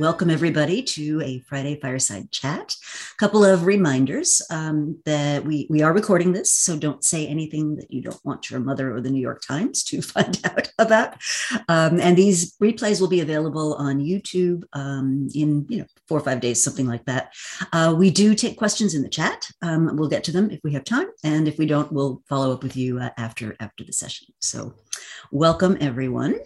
Welcome, everybody, to a Friday Fireside Chat. A couple of reminders that we are recording this, so don't say anything that you don't want your mother or the New York Times to find out about. And these replays will be available on YouTube in 4 or 5 days, something like that. We do take questions in the chat. We'll get to them if we have time. And if we don't, we'll follow up with you after the session. So welcome, everyone.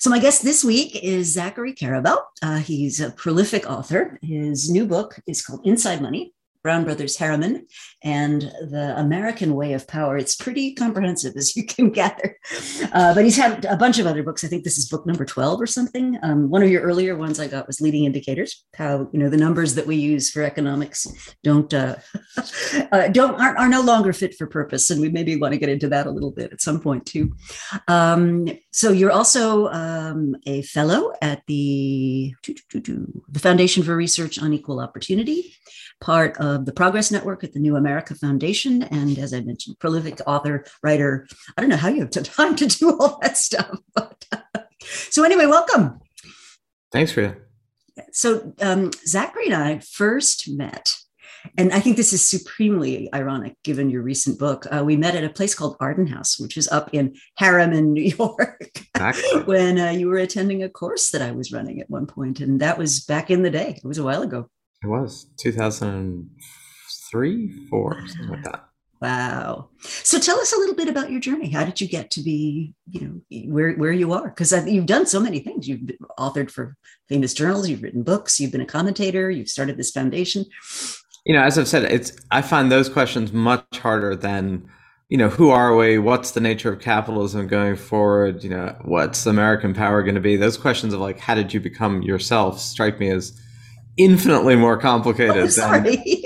So my guest this week is Zachary Karabell. He's a prolific author. His new book is called Inside Money, Brown Brothers Harriman, and the American Way of Power. It's pretty comprehensive, as you can gather. But he's had a bunch of other books. I think this is book number 12 or something. One of your earlier ones I got was Leading Indicators, how the numbers that we use for economics are no longer fit for purpose. And we maybe want to get into that a little bit at some point too. So you're also a fellow at the Foundation for Research on Equal Opportunity, part of the Progress Network at the New America Foundation, and as I mentioned, prolific author, writer. I don't know how you have time to do all that stuff. But, so anyway, welcome. Thanks, Rhea. So Zachary and I first met, and I think this is supremely ironic given your recent book. We met at a place called Arden House, which is up in Harriman, New York, when you were attending a course that I was running at one point, and that was back in the day. It was a while ago. It was 2003, 2004, something like that. Wow. So tell us a little bit about your journey. How did you get to be, where you are? Because you've done so many things. You've authored for famous journals. You've written books. You've been a commentator. You've started this foundation. As I've said, I find those questions much harder than, who are we? What's the nature of capitalism going forward? What's American power going to be? Those questions of how did you become yourself strike me as infinitely more complicated. Oh, sorry. You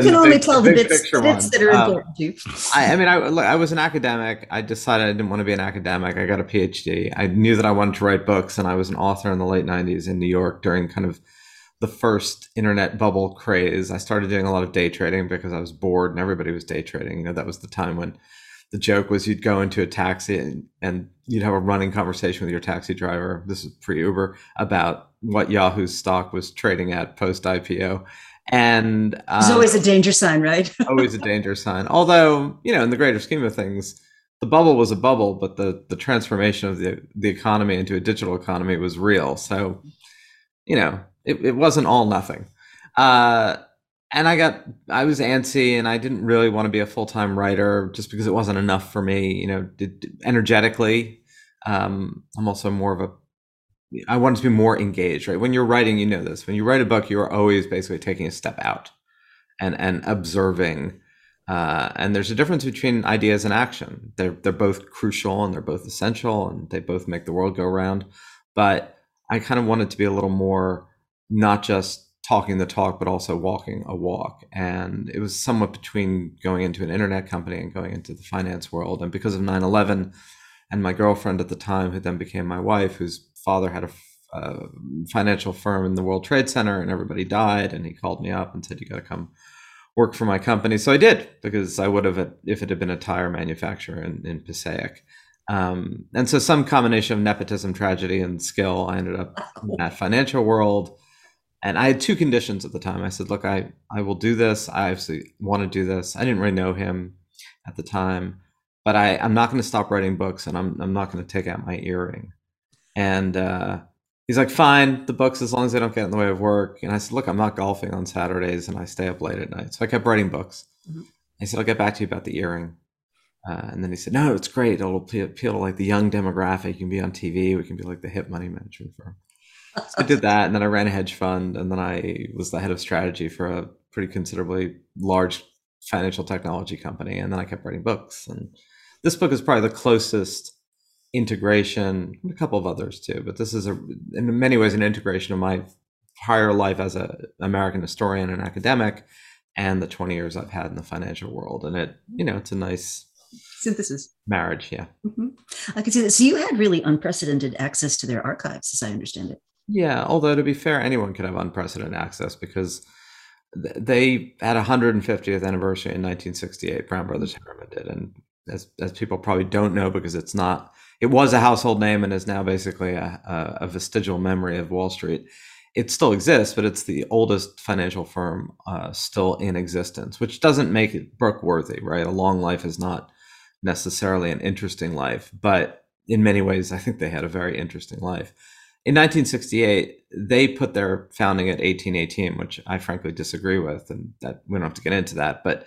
can only tell the bits that are important to you. I was an academic. I decided I didn't want to be an academic. I got a PhD. I knew that I wanted to write books, and I was an author in the late 90s in New York during kind of the first internet bubble craze. I started doing a lot of day trading because I was bored and everybody was day trading. That was the time when the joke was you'd go into a taxi and you'd have a running conversation with your taxi driver. This is pre-Uber about what Yahoo's stock was trading at post-IPO. And it's always a danger sign, right? Always a danger sign. Although, in the greater scheme of things, the bubble was a bubble, but the transformation of the economy into a digital economy was real. So, it wasn't all nothing. And I was antsy, and I didn't really want to be a full-time writer just because it wasn't enough for me, energetically. I'm also I wanted to be more engaged, right? When you're writing, this. When you write a book, you're always basically taking a step out and observing. And there's a difference between ideas and action. They're both crucial, and they're both essential, and they both make the world go round. But I kind of wanted to be a little more, not just talking the talk, but also walking a walk. And it was somewhat between going into an internet company and going into the finance world. And because of 9/11 and my girlfriend at the time, who then became my wife, who's father had a financial firm in the World Trade Center, and everybody died. And he called me up and said, "You got to come work for my company." So I did, because I would have if it had been a tire manufacturer in Passaic. And so some combination of nepotism, tragedy, and skill, I ended up in that financial world. And I had two conditions at the time. I said, "Look, I will do this. I obviously want to do this. I didn't really know him at the time, but I'm not going to stop writing books, and I'm not going to take out my earring." And he's like, "Fine, the books, as long as they don't get in the way of work." And I said, "Look, I'm not golfing on Saturdays, and I stay up late at night." So I kept writing books. Mm-hmm. He said, "I'll get back to you about the earring." And then he said, "No, it's great. It'll appeal to the young demographic. You can be on TV. We can be the hip money management firm." So I did that. And then I ran a hedge fund. And then I was the head of strategy for a pretty considerably large financial technology company. And then I kept writing books. And this book is probably the closest integration, a couple of others too, but this is in many ways an integration of my prior life as an American historian and academic, and the 20 years I've had in the financial world, and it it's a nice synthesis marriage. Yeah, mm-hmm. I can see that. So you had really unprecedented access to their archives, as I understand it. Yeah, although to be fair, anyone could have unprecedented access, because they had 150th anniversary in 1968. Brown Brothers Harriman did, and as people probably don't know, because it's not it was a household name and is now basically a vestigial memory of Wall Street. It still exists, but it's the oldest financial firm still in existence, which doesn't make it Brook worthy, right? A long life is not necessarily an interesting life, but in many ways, I think they had a very interesting life. In 1968, they put their founding at 1818, which I frankly disagree with, and that we don't have to get into that, but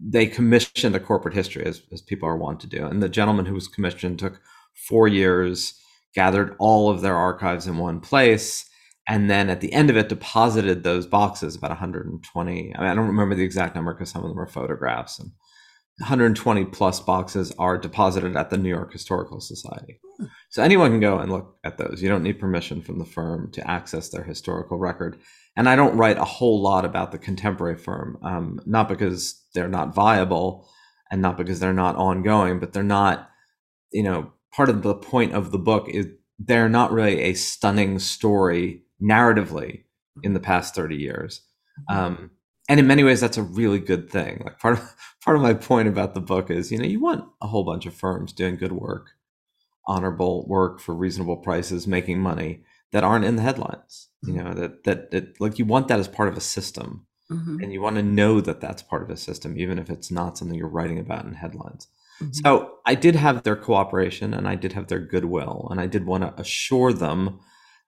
they commissioned a corporate history, as people are wont to do. And the gentleman who was commissioned took 4 years, gathered all of their archives in one place, and then at the end of it, deposited those boxes, about 120. I mean, I don't remember the exact number because some of them are photographs. And 120 plus boxes are deposited at the New York Historical Society. So anyone can go and look at those. You don't need permission from the firm to access their historical record. And I don't write a whole lot about the contemporary firm, not because they're not viable and not because they're not ongoing, but they're not, you know, part of the point of the book is they're not really a stunning story narratively in the past 30 years. And in many ways, that's a really good thing. Like part of my point about the book is, you know, you want a whole bunch of firms doing good work, honorable work for reasonable prices, making money that aren't in the headlines. You know, that like you want that as part of a system, and you want to know that that's part of a system, even if it's not something you're writing about in headlines. So I did have their cooperation and I did have their goodwill, and I did want to assure them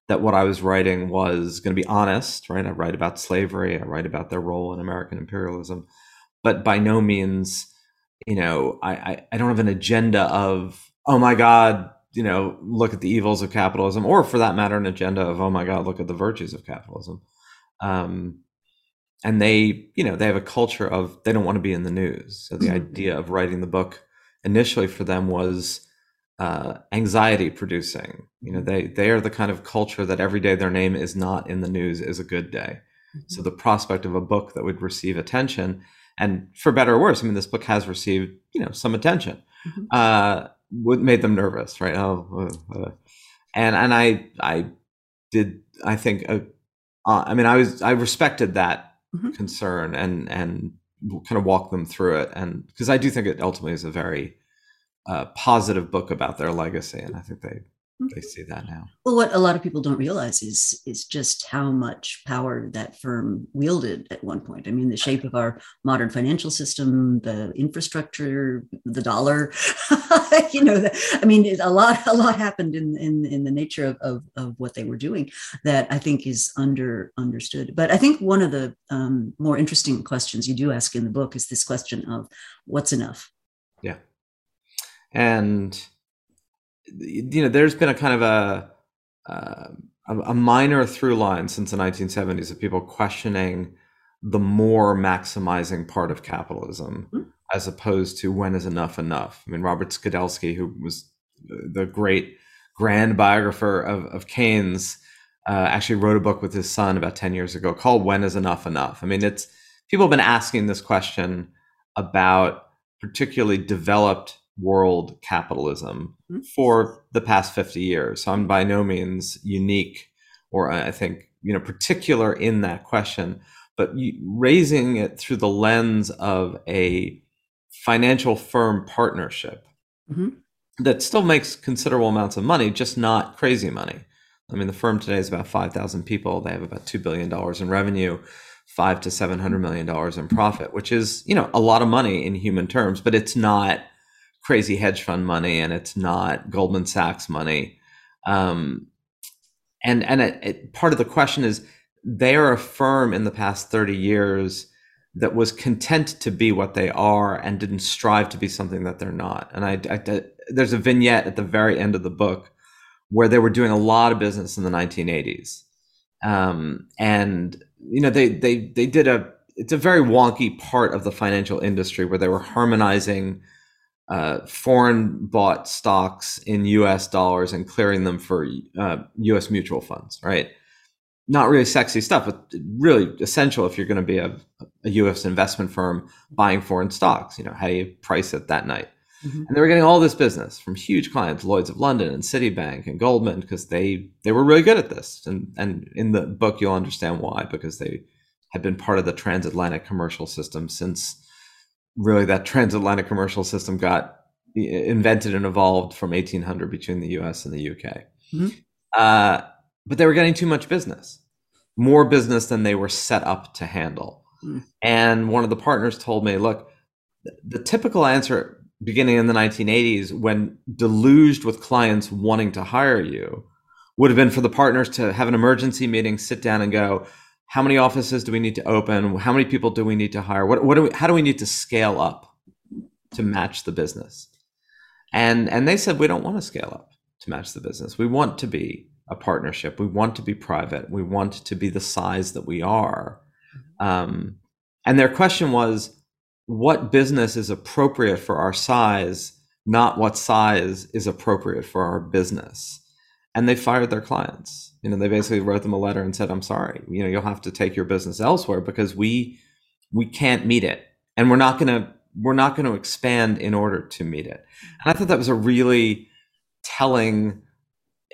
that what I was writing was going to be honest, right? I write about slavery, I write about their role in American imperialism, but by no means, you know, I don't have an agenda of, oh my God, you know, look at the evils of capitalism, or for that matter, an agenda of, oh my God, look at the virtues of capitalism. And they, you know, they have a culture of, they don't want to be in the news. So the idea of writing the book initially for them was anxiety producing. You know, they are the kind of culture that every day their name is not in the news is a good day. So the prospect of a book that would receive attention, and for better or worse, I mean, this book has received, you know, some attention, what made them nervous, right? And I did, I think, I mean, I respected that concern and kind of walked them through it. And because I do think it ultimately is a very positive book about their legacy, and I think they see that now. Well, what a lot of people don't realize is just how much power that firm wielded at one point. I mean, the shape of our modern financial system, the infrastructure, the dollar. You know, I mean, a lot happened in the nature of what they were doing that I think is understood. But I think one of the more interesting questions you do ask in the book is this question of what's enough. Yeah. And, you know, there's been a kind of a minor through line since the 1970s of people questioning the more maximizing part of capitalism, as opposed to when is enough enough. I mean, Robert Skidelsky, who was the great grand biographer of Keynes, actually wrote a book with his son about 10 years ago called When is Enough Enough? I mean, it's people have been asking this question about particularly developed world capitalism for the past 50 years. So I'm by no means unique, or I think, you know, particular in that question, but raising it through the lens of a financial firm partnership that still makes considerable amounts of money, just not crazy money. I mean, the firm today is about 5,000 people. They have about $2 billion in revenue, $500 to $700 million in profit, which is, you know, a lot of money in human terms, but it's not crazy hedge fund money, and it's not Goldman Sachs money. And part of the question is, they are a firm in the past 30 years that was content to be what they are and didn't strive to be something that they're not. And I there's a vignette at the very end of the book where they were doing a lot of business in the 1980s. And, you know, they did it's a very wonky part of the financial industry where they were harmonizing foreign bought stocks in US dollars and clearing them for US mutual funds, right? Not really sexy stuff, but really essential if you're going to be a US investment firm buying foreign stocks. You know, how do you price it that night? And they were getting all this business from huge clients, Lloyd's of London and Citibank and Goldman, because they were really good at this. And in the book, you'll understand why, because they had been part of the transatlantic commercial system since really that transatlantic commercial system got invented and evolved from 1800 between the US and the UK. Mm-hmm. But they were getting too much business, more business than they were set up to handle. Mm-hmm. And one of the partners told me, look, the typical answer beginning in the 1980s, when deluged with clients wanting to hire you, would have been for the partners to have an emergency meeting, sit down and go, how many offices do we need to open? How many people do we need to hire? How do we need to scale up to match the business? And they said, we don't want to scale up to match the business. We want to be a partnership. We want to be private. We want to be the size that we are. And their question was, what business is appropriate for our size, not what size is appropriate for our business? And they fired their clients. They basically wrote them a letter and said, I'm sorry, you'll have to take your business elsewhere because we can't meet it. And we're not going to expand in order to meet it. And I thought that was a really telling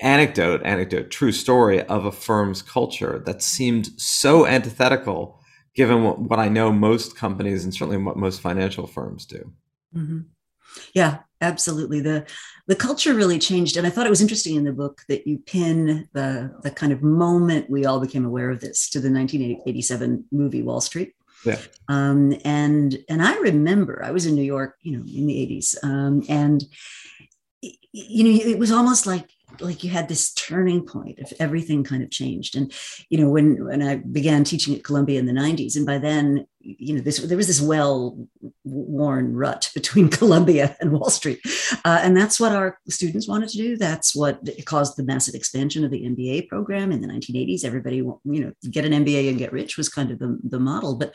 true story of a firm's culture that seemed so antithetical, given what I know most companies and certainly what most financial firms do. Mm-hmm. Yeah, absolutely. The culture really changed. And I thought it was interesting in the book that you pin the kind of moment we all became aware of this to the 1987 movie Wall Street. Yeah. And I remember I was in New York, in the 80s. It was almost like you had this turning point of everything kind of changed. And, when I began teaching at Columbia in the 90s, and by then, there was this well-worn rut between Columbia and Wall Street. And that's what our students wanted to do. That's what caused the massive expansion of the MBA program in the 1980s. Everybody, get an MBA and get rich was kind of the model. But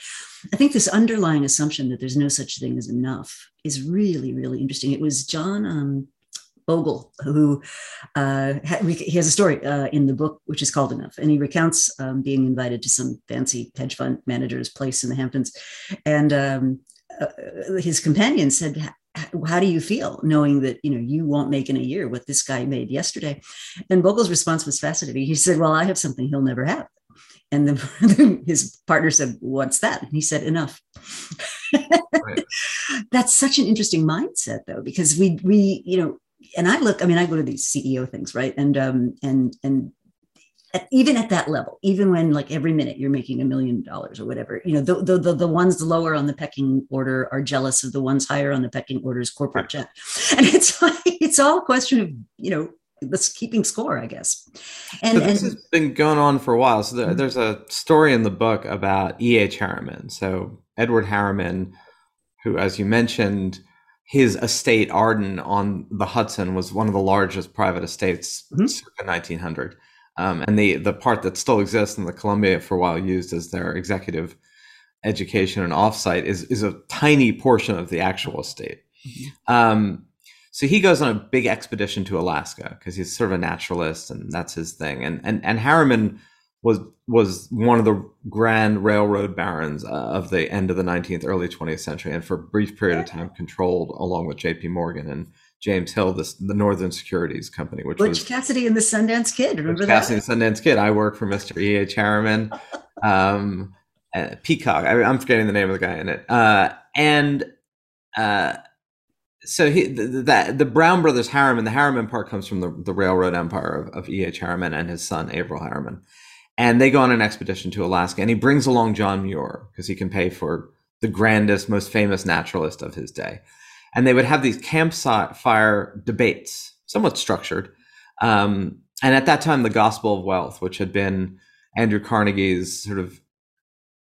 I think this underlying assumption that there's no such thing as enough is really, really interesting. It was John Bogle, who he has a story in the book, which is called Enough. And he recounts being invited to some fancy hedge fund manager's place in the Hamptons. And his companion said, how do you feel knowing that, you won't make in a year what this guy made yesterday? And Bogle's response was fascinating. He said, well, I have something he'll never have. And then his partner said, what's that? And he said, enough. Right. That's such an interesting mindset, though, because and I go to these CEO things, right? And even at that level, even when every minute you're making $1 million or whatever, the ones lower on the pecking order are jealous of the ones higher on the pecking order's corporate jet. And it's all a question of, that's keeping score, I guess. And this has been going on for a while. So there's a story in the book about E.H. Harriman. So Edward Harriman, who, as you mentioned, his estate Arden on the Hudson was one of the largest private estates circa 1900. And the part that still exists in the Columbia for a while used as their executive education and offsite is a tiny portion of the actual estate. Mm-hmm. So he goes on a big expedition to Alaska because he's sort of a naturalist and that's his thing. And Harriman was one of the grand railroad barons of the end of the 19th, early 20th century, and for a brief period of time controlled, along with J.P. Morgan and James Hill, the Northern Securities Company, which was Cassidy and the Sundance Kid. Remember that? Cassidy and the Sundance Kid. I work for Mr. E.H. Harriman, Peacock. I'm forgetting the name of the guy in it. So the Brown Brothers Harriman, the Harriman part comes from the railroad empire of E.H. Harriman and his son, Averell Harriman. And they go on an expedition to Alaska, and he brings along John Muir because he can pay for the grandest, most famous naturalist of his day. And they would have these campfire debates, somewhat structured. And at that time, the Gospel of Wealth, which had been Andrew Carnegie's sort of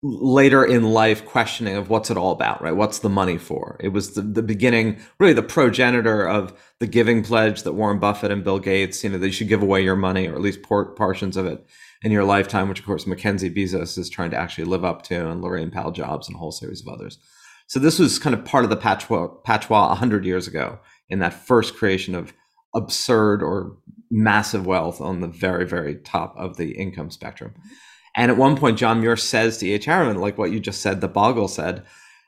later in life questioning of what's it all about, right? What's the money for? It was the beginning, really the progenitor of the Giving Pledge that Warren Buffett and Bill Gates, they should give away your money or at least portions of it in your lifetime, which of course Mackenzie Bezos is trying to actually live up to, and Laurene Powell Jobs and a whole series of others. So this was kind of part of the patois 100 years ago in that first creation of absurd or massive wealth on the very, very top of the income spectrum. And at one point, John Muir says to E.H. Harriman, like what you just said, the Bogle said,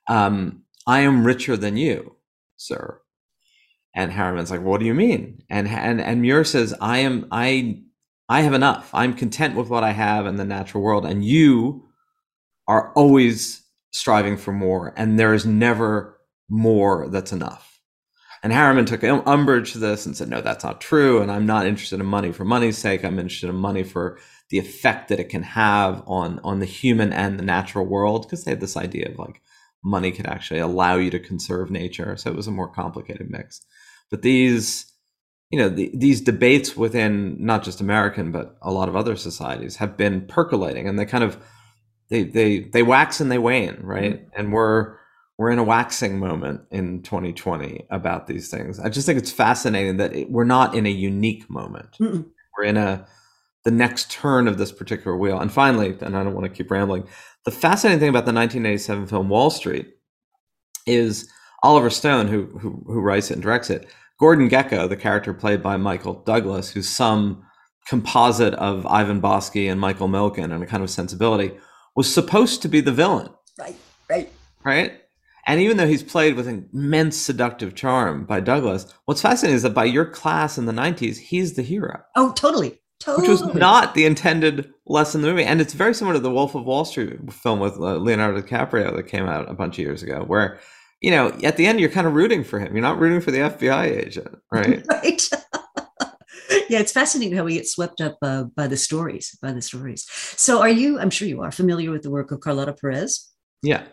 I am richer than you, sir. And Harriman's like, what do you mean? And Muir says, I have enough. I'm content with what I have in the natural world. And you are always striving for more. And there is never more that's enough. And Harriman took umbrage to this and said, no, that's not true. And I'm not interested in money for money's sake. I'm interested in money for the effect that it can have on the human and the natural world, because they had this idea of like money could actually allow you to conserve nature. So it was a more complicated mix. But these, you know, these debates within not just American, but a lot of other societies have been percolating, and they kind of, they wax and they wane, right? Mm-hmm. And we're in a waxing moment in 2020 about these things. I just think it's fascinating that we're not in a unique moment. Mm-hmm. We're in the next turn of this particular wheel. And finally, and I don't want to keep rambling, the fascinating thing about the 1987 film Wall Street is Oliver Stone, who writes it and directs it, Gordon Gekko, the character played by Michael Douglas, who's some composite of Ivan Bosky and Michael Milken and a kind of sensibility, was supposed to be the villain. Right? And even though he's played with immense seductive charm by Douglas, what's fascinating is that by your class in the 90s, he's the hero. Oh, totally. Totally. Which was not the intended lesson in the movie. And it's very similar to the Wolf of Wall Street film with Leonardo DiCaprio that came out a bunch of years ago, where, you know, at the end, you're kind of rooting for him. You're not rooting for the FBI agent, right? Right. Yeah, it's fascinating how we get swept up by the stories. So I'm sure you are familiar with the work of Carlotta Perez. Yeah.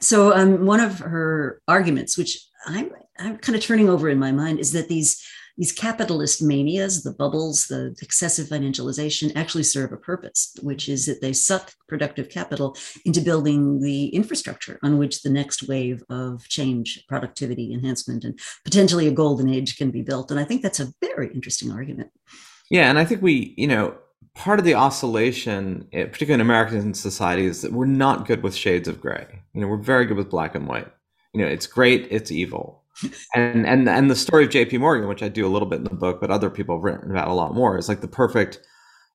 So one of her arguments, which I'm kind of turning over in my mind, is that these capitalist manias, the bubbles, the excessive financialization, actually serve a purpose, which is that they suck productive capital into building the infrastructure on which the next wave of change, productivity enhancement, and potentially a golden age can be built. And I think that's a very interesting argument. Yeah. And I think part of the oscillation, particularly in American society, is that we're not good with shades of gray. We're very good with black and white. It's great, it's evil. And the story of J.P. Morgan, which I do a little bit in the book, but other people have written about a lot more, is like the perfect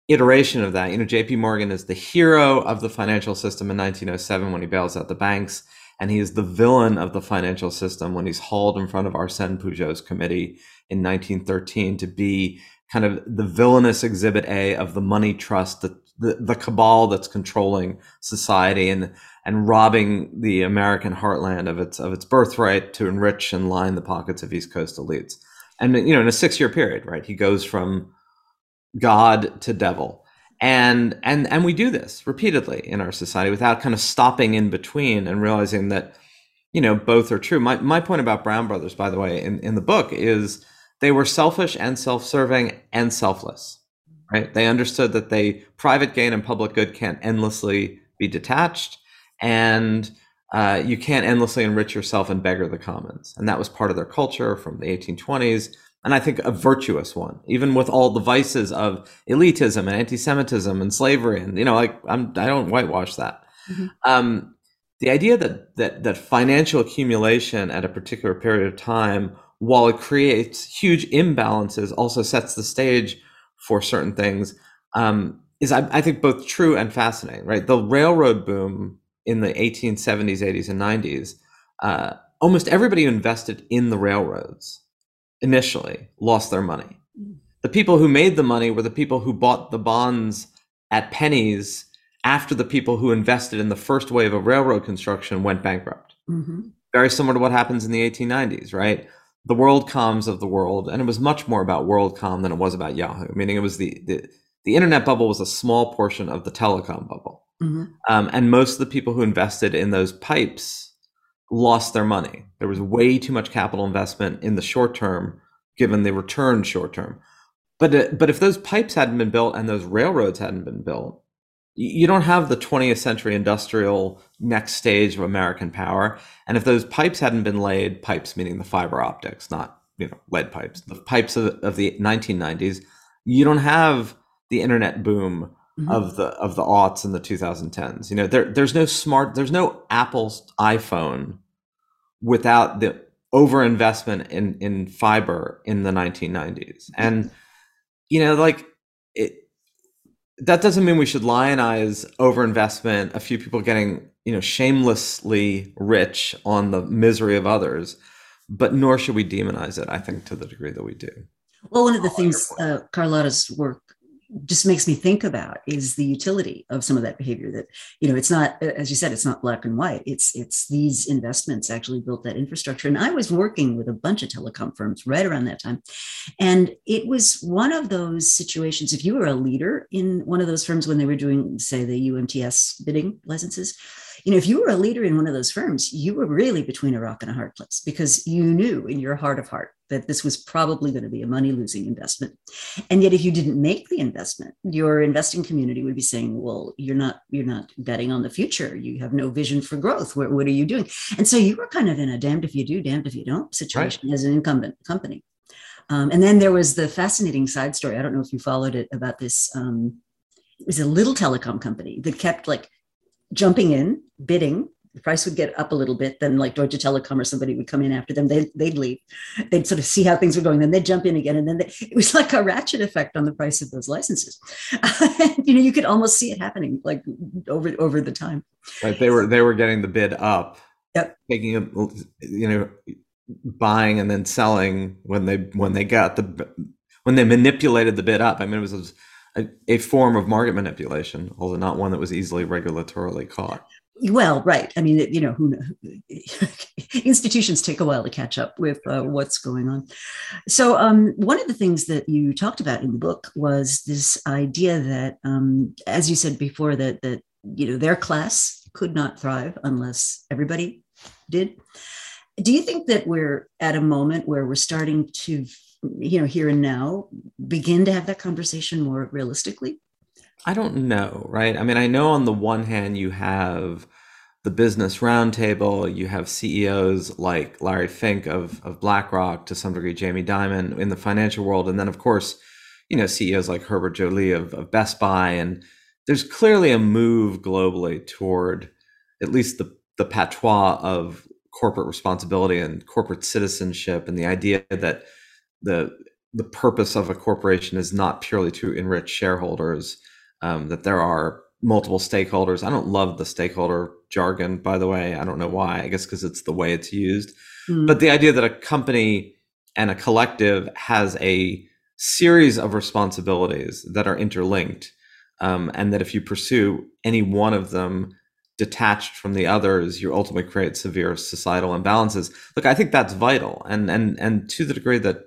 iteration of that. J.P. Morgan is the hero of the financial system in 1907 when he bails out the banks, and he is the villain of the financial system when he's hauled in front of Arsène Pujo's committee in 1913 to be kind of the villainous exhibit A of the money trust, the cabal that's controlling society and robbing the American heartland of its birthright to enrich and line the pockets of East Coast elites. And, in a 6-year period, right, he goes from God to devil. And we do this repeatedly in our society without kind of stopping in between and realizing that, both are true. My point about Brown Brothers, by the way, in the book is they were selfish and self-serving and selfless, right? They understood that private gain and public good can't endlessly be detached. And you can't endlessly enrich yourself and beggar the commons. And that was part of their culture from the 1820s. And I think a virtuous one, even with all the vices of elitism and anti-Semitism and slavery. And, I don't whitewash that. Mm-hmm. The idea that financial accumulation at a particular period of time, while it creates huge imbalances, also sets the stage for certain things, is, I think, both true and fascinating, right? The railroad boom in the 1870s, 80s, and 90s, almost everybody who invested in the railroads initially lost their money. The people who made the money were the people who bought the bonds at pennies after the people who invested in the first wave of railroad construction went bankrupt. Mm-hmm. Very similar to what happens in the 1890s, right? The WorldComs of the world, and it was much more about WorldCom than it was about Yahoo, meaning it was the internet bubble was a small portion of the telecom bubble. Mm-hmm. And most of the people who invested in those pipes lost their money. There was way too much capital investment in the short term, given the return short term. But if those pipes hadn't been built and those railroads hadn't been built, you don't have the 20th century industrial next stage of American power. And if those pipes hadn't been laid, pipes meaning the fiber optics, not lead pipes, the pipes of the 1990s, you don't have the internet boom of the aughts and the 2010s. There's no there's no Apple's iPhone without the overinvestment in fiber in the 1990s. And that doesn't mean we should lionize overinvestment, a few people getting shamelessly rich on the misery of others, but nor should we demonize it, I think, to the degree that we do. Well, one of the things Carlotta's work just makes me think about is the utility of some of that behavior that, you know, it's not, as you said, it's not black and white. It's these investments actually built that infrastructure. And I was working with a bunch of telecom firms right around that time. And it was one of those situations, if you were a leader in one of those firms when they were doing, say, the UMTS bidding licenses, you know, if you were a leader in one of those firms, you were really between a rock and a hard place because you knew in your heart of heart that this was probably going to be a money-losing investment. And yet if you didn't make the investment, your investing community would be saying, well, you're not betting on the future. You have no vision for growth. What are you doing? And so you were kind of in a damned if you do, damned if you don't situation right. as an incumbent company. And then there was the fascinating side story. I don't know if you followed it about this. It was a little telecom company that kept like jumping in, bidding. The price would get up a little bit, then like Deutsche Telekom or somebody would come in after them. They'd leave. They'd sort of see how things were going. Then they'd jump in again. And then it was like a ratchet effect on the price of those licenses. You know, you could almost see it happening like over the time. Right. They were getting the bid up, yep. Taking a, you know, buying and then selling when they manipulated the bid up. I mean, it was a form of market manipulation, although not one that was easily regulatorily caught. Well, right. I mean, you know, who knows? Institutions take a while to catch up with what's going on. So one of the things that you talked about in the book was this idea that, as you said before, that you know, their class could not thrive unless everybody did. Do you think that we're at a moment where we're starting to, you know, here and now, begin to have that conversation more realistically? I don't know, right? I mean, I know on the one hand, you have the business roundtable, you have CEOs like Larry Fink of BlackRock, to some degree, Jamie Dimon in the financial world. And then, of course, you know, CEOs like Herbert Joly of Best Buy. And there's clearly a move globally toward at least the patois of corporate responsibility and corporate citizenship and the idea that the purpose of a corporation is not purely to enrich shareholders, that there are multiple stakeholders. I don't love the stakeholder jargon, by the way. I don't know why. I guess because it's the way it's used. Mm. But the idea that a company and a collective has a series of responsibilities that are interlinked, and that if you pursue any one of them detached from the others, you ultimately create severe societal imbalances. Look, I think that's vital. And to the degree that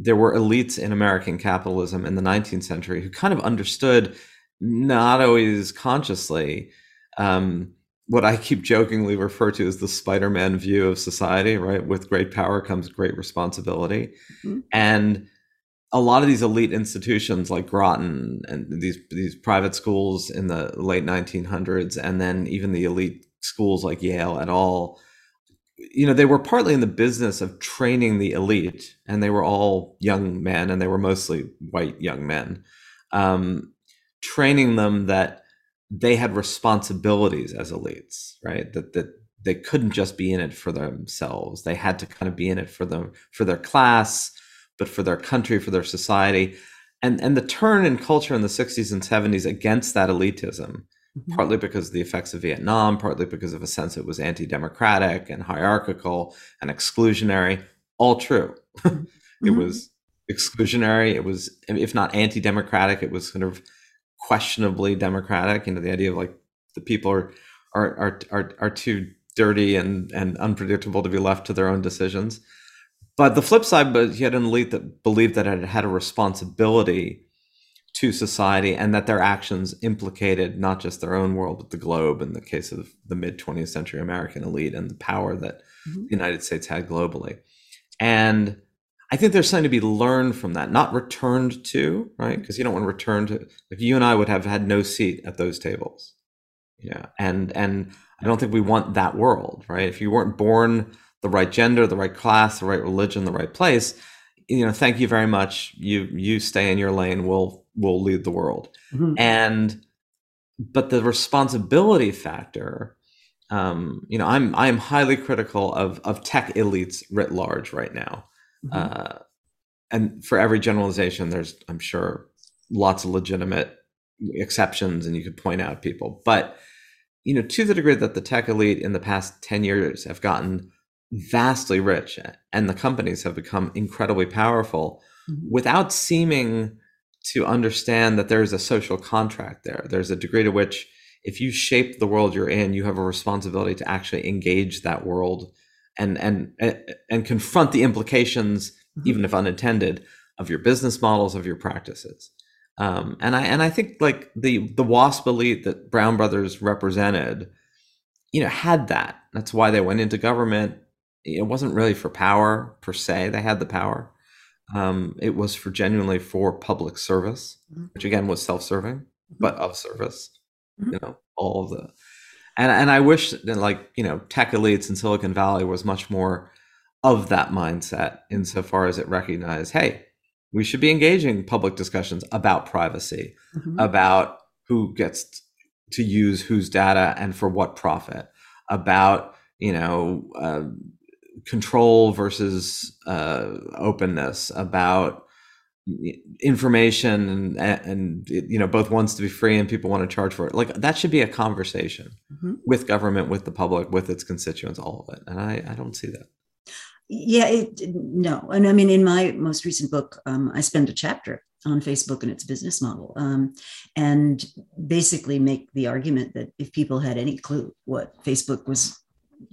there were elites in American capitalism in the 19th century who kind of understood, not always consciously, what I keep jokingly refer to as the Spider-Man view of society, right? With great power comes great responsibility. Mm-hmm. And a lot of these elite institutions like Groton and these private schools in the late 1900s, and then even the elite schools like Yale et al., you know, they were partly in the business of training the elite, and they were all young men, and they were mostly white young men, training them that they had responsibilities as elites, right? That they couldn't just be in it for themselves. They had to kind of be in it for them, for their class, but for their country, for their society. And the turn in culture in the 60s and 70s against that elitism, partly because of the effects of Vietnam, partly because of a sense it was anti-democratic and hierarchical and exclusionary, all true. It was exclusionary. It was, if not anti-democratic, it was kind of questionably democratic. You know, the idea of like the people are too dirty and unpredictable to be left to their own decisions. But the flip side was you had an elite that believed that it had a responsibility to society, and that their actions implicated not just their own world, but the globe, in the case of the mid-20th century American elite and the power that the United States had globally. And I think there's something to be learned from that, not returned to, right? Because you don't want to return to, like you and I would have had no seat at those tables. Yeah. And I don't think we want that world, right? If you weren't born the right gender, the right class, the right religion, the right place, you know, thank you very much. You stay in your lane. We'll lead the world. Mm-hmm. But the responsibility factor, you know, I'm highly critical of tech elites writ large right now. Mm-hmm. And for every generalization, there's, I'm sure, lots of legitimate exceptions and you could point out people. But, you know, to the degree that the tech elite in the past 10 years have gotten vastly rich and the companies have become incredibly powerful without seeming to understand that there is a social contract there. There's a degree to which if you shape the world you're in, you have a responsibility to actually engage that world and confront the implications, even if unintended, of your business models, of your practices. And I think like the WASP elite that Brown Brothers represented, you know, had that. That's why they went into government. It wasn't really for power per se. They had the power. It was for genuinely for public service, which again was self-serving, but of service. You know, all of the, and I wish that, like, you know, tech elites in Silicon Valley was much more of that mindset insofar as it recognized, hey, we should be engaging public discussions about privacy, about who gets to use whose data and for what profit, about, you know, control versus openness, about information and you know, both wants to be free and people want to charge for it. Like, that should be a conversation with government, with the public, with its constituents, all of it. And I don't see that. Yeah, no. And I mean, in my most recent book, I spend a chapter on Facebook and its business model, and basically make the argument that if people had any clue what Facebook was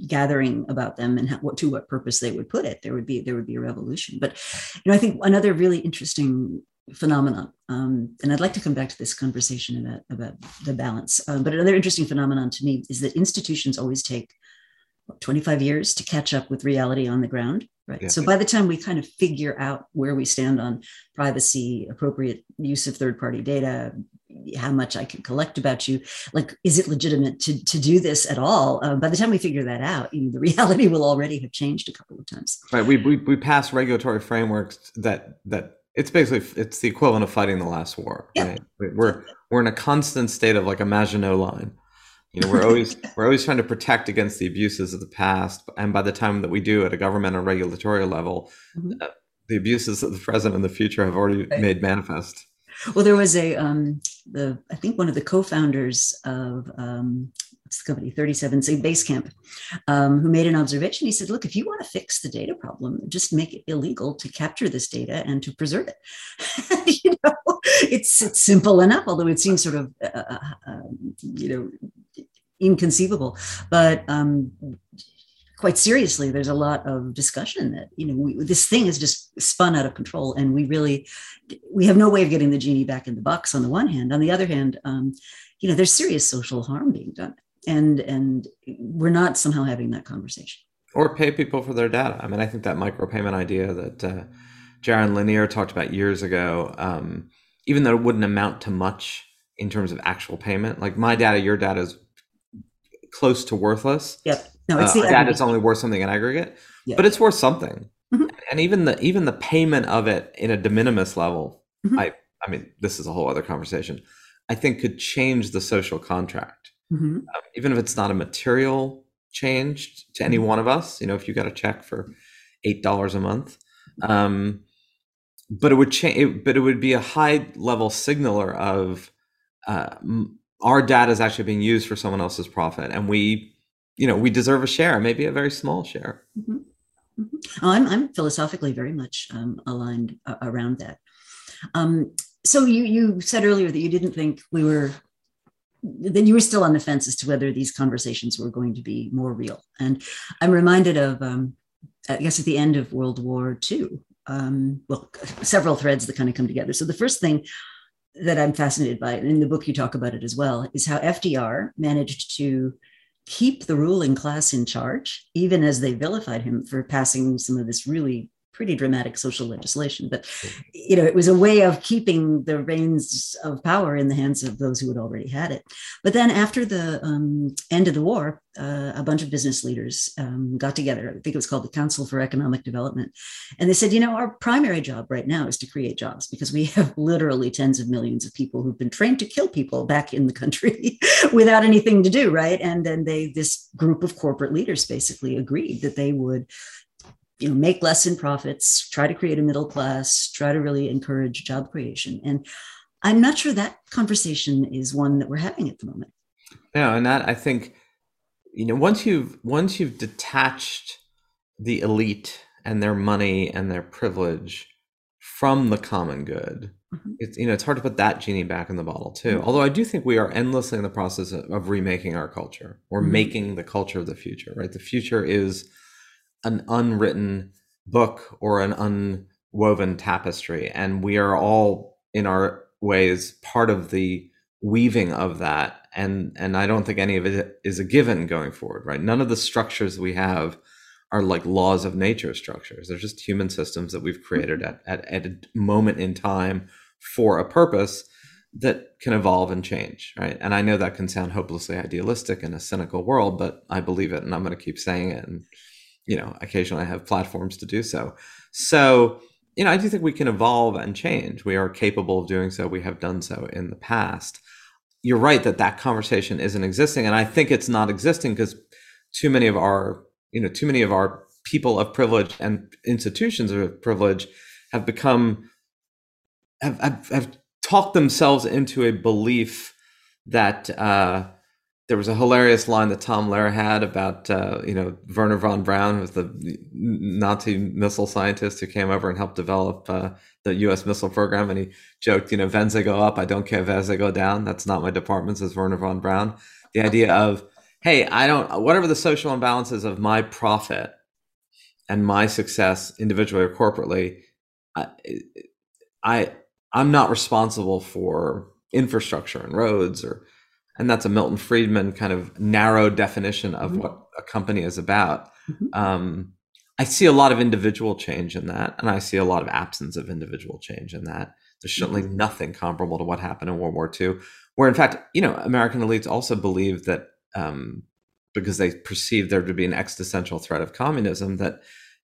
gathering about them and how, what, to what purpose they would put it, there would be a revolution. But, you know, I think another really interesting phenomenon, and I'd like to come back to this conversation about the balance, but another interesting phenomenon to me is that institutions always take 25 years to catch up with reality on the ground, right? Yeah. So by the time we kind of figure out where we stand on privacy, appropriate use of third-party data, how much I can collect about you, like, is it legitimate to do this at all? By the time we figure that out, you know, the reality will already have changed a couple of times. Right. We pass regulatory frameworks that it's basically, it's the equivalent of fighting the last war. Yeah. Right? We're in a constant state of like a Maginot Line. You know, we're always trying to protect against the abuses of the past, and by the time that we do at a government or regulatory level, the abuses of the present and the future have already made manifest. Well, there was a I think one of the co-founders of what's the company, 37 Basecamp, who made an observation. He said, "Look, if you want to fix the data problem, just make it illegal to capture this data and to preserve it." You know, it's simple enough, although it seems sort of you know, inconceivable, but quite seriously, there's a lot of discussion that, you know, this thing is just spun out of control, and we have no way of getting the genie back in the box on the one hand. On the other hand, you know, there's serious social harm being done, and we're not somehow having that conversation. Or pay people for their data. I mean, I think that micropayment idea that Jaron Lanier talked about years ago, even though it wouldn't amount to much in terms of actual payment, like my data, your data is close to worthless. Yep. No, it's the that it's only worth something in aggregate, yep. But it's worth something. And even the payment of it in a de minimis level, I mean, this is a whole other conversation, I think could change the social contract. Even if it's not a material change to any one of us, you know, if you got a check for $8 a month, but it would change. But it would be a high level signaler of, our data is actually being used for someone else's profit, and we, you know, we deserve a share, maybe a very small share. I'm philosophically very much aligned around that. So you said earlier that you didn't think that you were still on the fence as to whether these conversations were going to be more real. And I'm reminded of, I guess, at the end of World War II, well, several threads that kind of come together. So the first thing that I'm fascinated by, and in the book you talk about it as well, is how FDR managed to keep the ruling class in charge, even as they vilified him for passing some of this really pretty dramatic social legislation. But, you know, it was a way of keeping the reins of power in the hands of those who had already had it. But then after the end of the war, a bunch of business leaders got together. I think it was called the Council for Economic Development. And they said, you know, our primary job right now is to create jobs, because we have literally tens of millions of people who've been trained to kill people back in the country without anything to do, right? And then this group of corporate leaders basically agreed that they would, you know, make less in profits, try to create a middle class, try to really encourage job creation. And I'm not sure that conversation is one that we're having at the moment. No, and that, I think, you know, once you've detached the elite and their money and their privilege from the common good. Mm-hmm. It's, you know, it's hard to put that genie back in the bottle too. Mm-hmm. Although I do think we are endlessly in the process of remaking our culture. We're mm-hmm. making the culture of the future, right? The future is an unwritten book or an unwoven tapestry. And we are all in our ways part of the weaving of that. And I don't think any of it is a given going forward, right? None of the structures we have are like laws of nature structures. They're just human systems that we've created at a moment in time for a purpose that can evolve and change, right? And I know that can sound hopelessly idealistic in a cynical world, but I believe it, and I'm going to keep saying it. And, you know, occasionally I have platforms to do so. So, you know, I do think we can evolve and change. We are capable of doing so. We have done so in the past. You're right that that conversation isn't existing. And I think it's not existing because too many of our people of privilege and institutions of privilege have become, have talked themselves into a belief that there was a hilarious line that Tom Lehrer had about, Werner von Braun, who was the Nazi missile scientist who came over and helped develop the US missile program. And he joked, you know, "When they go up, I don't care where they go down. That's not my department," says Werner von Braun. The idea of, hey, whatever the social imbalances of my profit and my success individually or corporately, I'm not responsible for infrastructure and roads and that's a Milton Friedman kind of narrow definition of mm-hmm. what a company is about. Mm-hmm. I see a lot of individual change in that, and I see a lot of absence of individual change in that. There's certainly mm-hmm. nothing comparable to what happened in World War II, where in fact, you know, American elites also believed that because they perceived there to be an existential threat of communism, that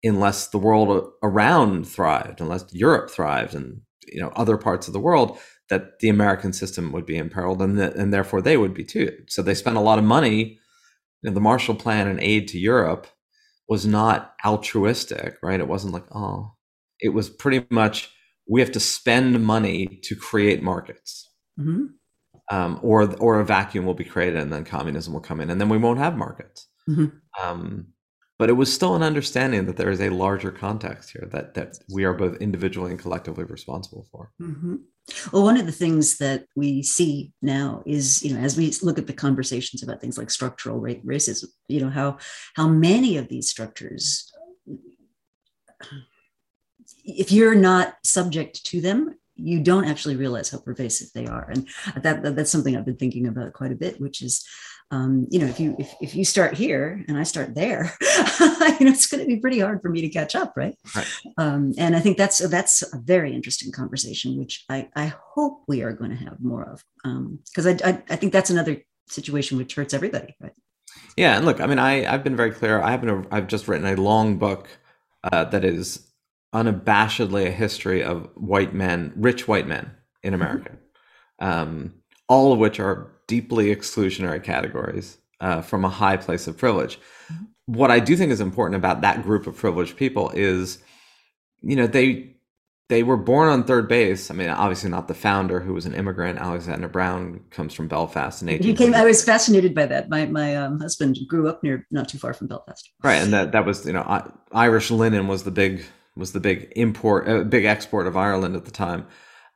unless the world around thrived, unless Europe thrived and, you know, other parts of the world, that the American system would be imperiled and therefore they would be too. So they spent a lot of money. You know, the Marshall Plan and aid to Europe was not altruistic, right? It wasn't like, oh, it was pretty much, we have to spend money to create markets. Mm-hmm. Or a vacuum will be created and then communism will come in and then we won't have markets. Mm-hmm. But it was still an understanding that there is a larger context here that we are both individually and collectively responsible for. Mm-hmm. Well, one of the things that we see now is, you know, as we look at the conversations about things like structural racism, you know, how many of these structures, if you're not subject to them, you don't actually realize how pervasive they are. And that's something I've been thinking about quite a bit, which is, you know, if you start here and I start there, you know, it's going to be pretty hard for me to catch up. Right. And I think that's a very interesting conversation, which I hope we are going to have more of, because I think that's another situation which hurts everybody. Right. Yeah. And look, I mean, I've been very clear. I've just written a long book that is unabashedly a history of white men, rich white men in America, all of which are deeply exclusionary categories from a high place of privilege. What I do think is important about that group of privileged people is, you know, they were born on third base. I mean, obviously not the founder, who was an immigrant. Alexander Brown comes from Belfast in 1800. I was fascinated by that. My husband grew up not too far from Belfast. Right, and that was, you know, Irish linen was the big import, big export of Ireland at the time.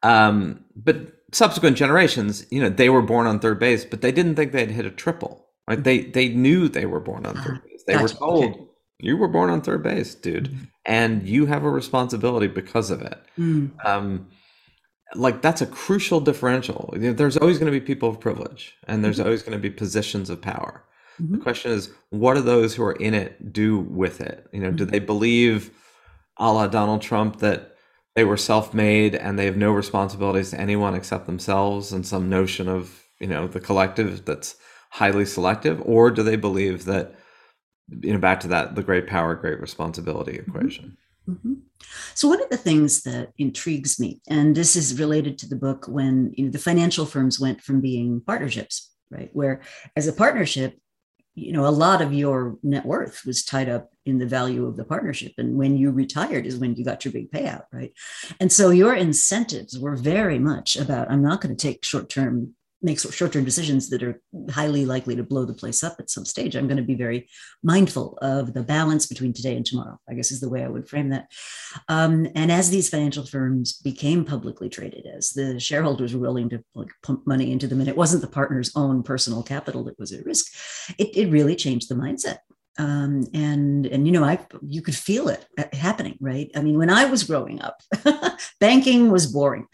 But subsequent generations, you know, they were born on third base, but they didn't think they'd hit a triple, right? Mm-hmm. They knew they were born on third base. They were told, okay, you were born on third base, dude, mm-hmm. and you have a responsibility because of it. Mm-hmm. Like, that's a crucial differential. You know, there's always going to be people of privilege, and there's mm-hmm. always going to be positions of power. Mm-hmm. The question is, what do those who are in it do with it? You know, mm-hmm. do they believe, a la Donald Trump, that they were self-made and they have no responsibilities to anyone except themselves, and some notion of, you know, the collective that's highly selective? Or do they believe that, you know, back to that, the great power, great responsibility equation? Mm-hmm. So one of the things that intrigues me, and this is related to the book, when, you know, the financial firms went from being partnerships, right? Where as a partnership, you know, a lot of your net worth was tied up in the value of the partnership. And when you retired is when you got your big payout, right? And so your incentives were very much about, I'm not going to take short-term make short-term decisions that are highly likely to blow the place up at some stage, I'm going to be very mindful of the balance between today and tomorrow, I guess is the way I would frame that. And as these financial firms became publicly traded, as the shareholders were willing to pump money into them, and it wasn't the partner's own personal capital that was at risk, it really changed the mindset. And you know, you could feel it happening, right? I mean, when I was growing up, banking was boring.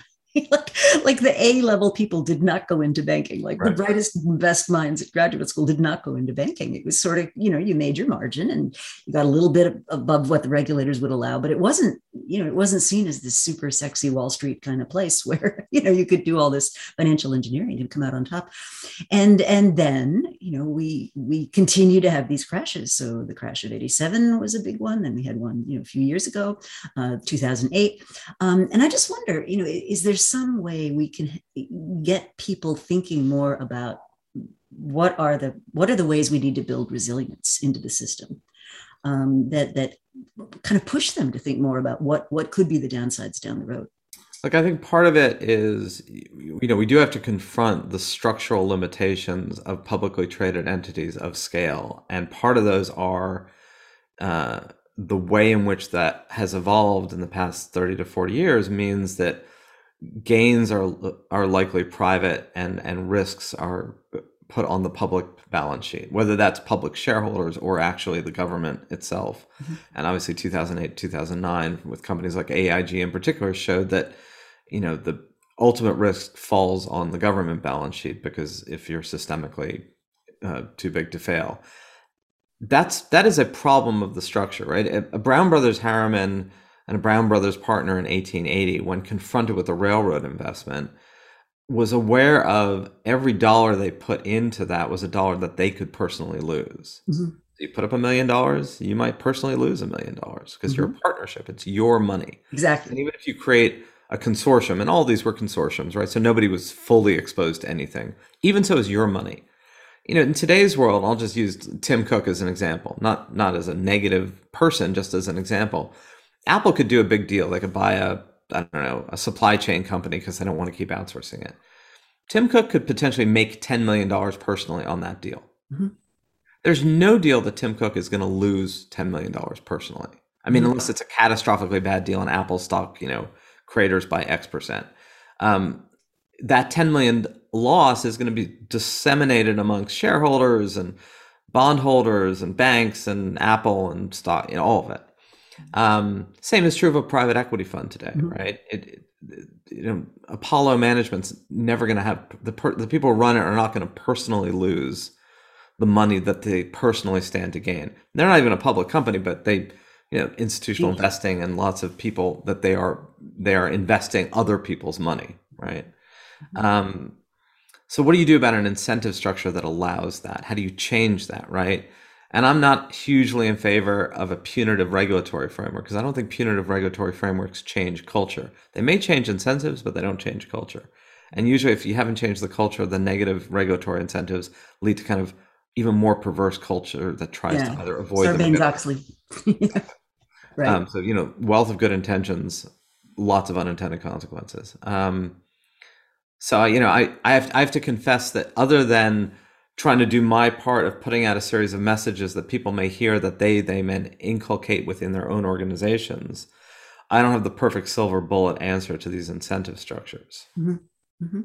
Like the A-level people did not go into banking. Like right. The brightest and best minds at graduate school did not go into banking. It was sort of, you know, you made your margin and you got a little bit above what the regulators would allow, but it wasn't, you know, it wasn't seen as this super sexy Wall Street kind of place where, you know, you could do all this financial engineering and come out on top. And then, you know, we continue to have these crashes. So the crash of 87 was a big one. Then we had one, you know, a few years ago, 2008. And I just wonder, you know, is there some way we can get people thinking more about what are the ways we need to build resilience into the system, that kind of push them to think more about what could be the downsides down the road? Look, I think part of it is, you know, we do have to confront the structural limitations of publicly traded entities of scale, and part of those are the way in which that has evolved in the past 30 to 40 years means that gains are likely private, and risks are put on the public balance sheet, whether that's public shareholders or actually the government itself. Mm-hmm. And obviously 2008, 2009 with companies like AIG in particular showed that, you know, the ultimate risk falls on the government balance sheet, because if you're systemically too big to fail, that is a problem of the structure, right? A Brown Brothers Harriman and a Brown Brothers partner in 1880, when confronted with a railroad investment, was aware of every dollar they put into that was a dollar that they could personally lose. Mm-hmm. You put up $1 million, you might personally lose $1 million, because mm-hmm. you're a partnership, it's your money. Exactly. And even if you create a consortium, and all these were consortiums, right? So nobody was fully exposed to anything. Even so, it's your money. You know, in today's world, I'll just use Tim Cook as an example, not as a negative person, just as an example. Apple could do a big deal. They could buy a supply chain company because they don't want to keep outsourcing it. Tim Cook could potentially make $10 million personally on that deal. Mm-hmm. There's no deal that Tim Cook is going to lose $10 million personally. I mean, mm-hmm. unless it's a catastrophically bad deal and Apple stock, you know, craters by X%. That $10 million loss is going to be disseminated amongst shareholders and bondholders and banks and Apple and stock, you know, all of it. Same is true of a private equity fund today, mm-hmm. right? You know, Apollo Management's never going to have the people who run it are not going to personally lose the money that they personally stand to gain. They're not even a public company, but they, you know, institutional mm-hmm. investing and lots of people that they are investing other people's money, right? Mm-hmm. So what do you do about an incentive structure that allows that? How do you change that, right? And I'm not hugely in favor of a punitive regulatory framework, because I don't think punitive regulatory frameworks change culture. They may change incentives, but they don't change culture. And usually if you haven't changed the culture, the negative regulatory incentives lead to kind of even more perverse culture that tries to either avoid them. Sarbanes-Oxley. Right. So, you know, wealth of good intentions, lots of unintended consequences. So, you know, I have to confess that other than trying to do my part of putting out a series of messages that people may hear that they may inculcate within their own organizations, I don't have the perfect silver bullet answer to these incentive structures. Mm-hmm. Mm-hmm.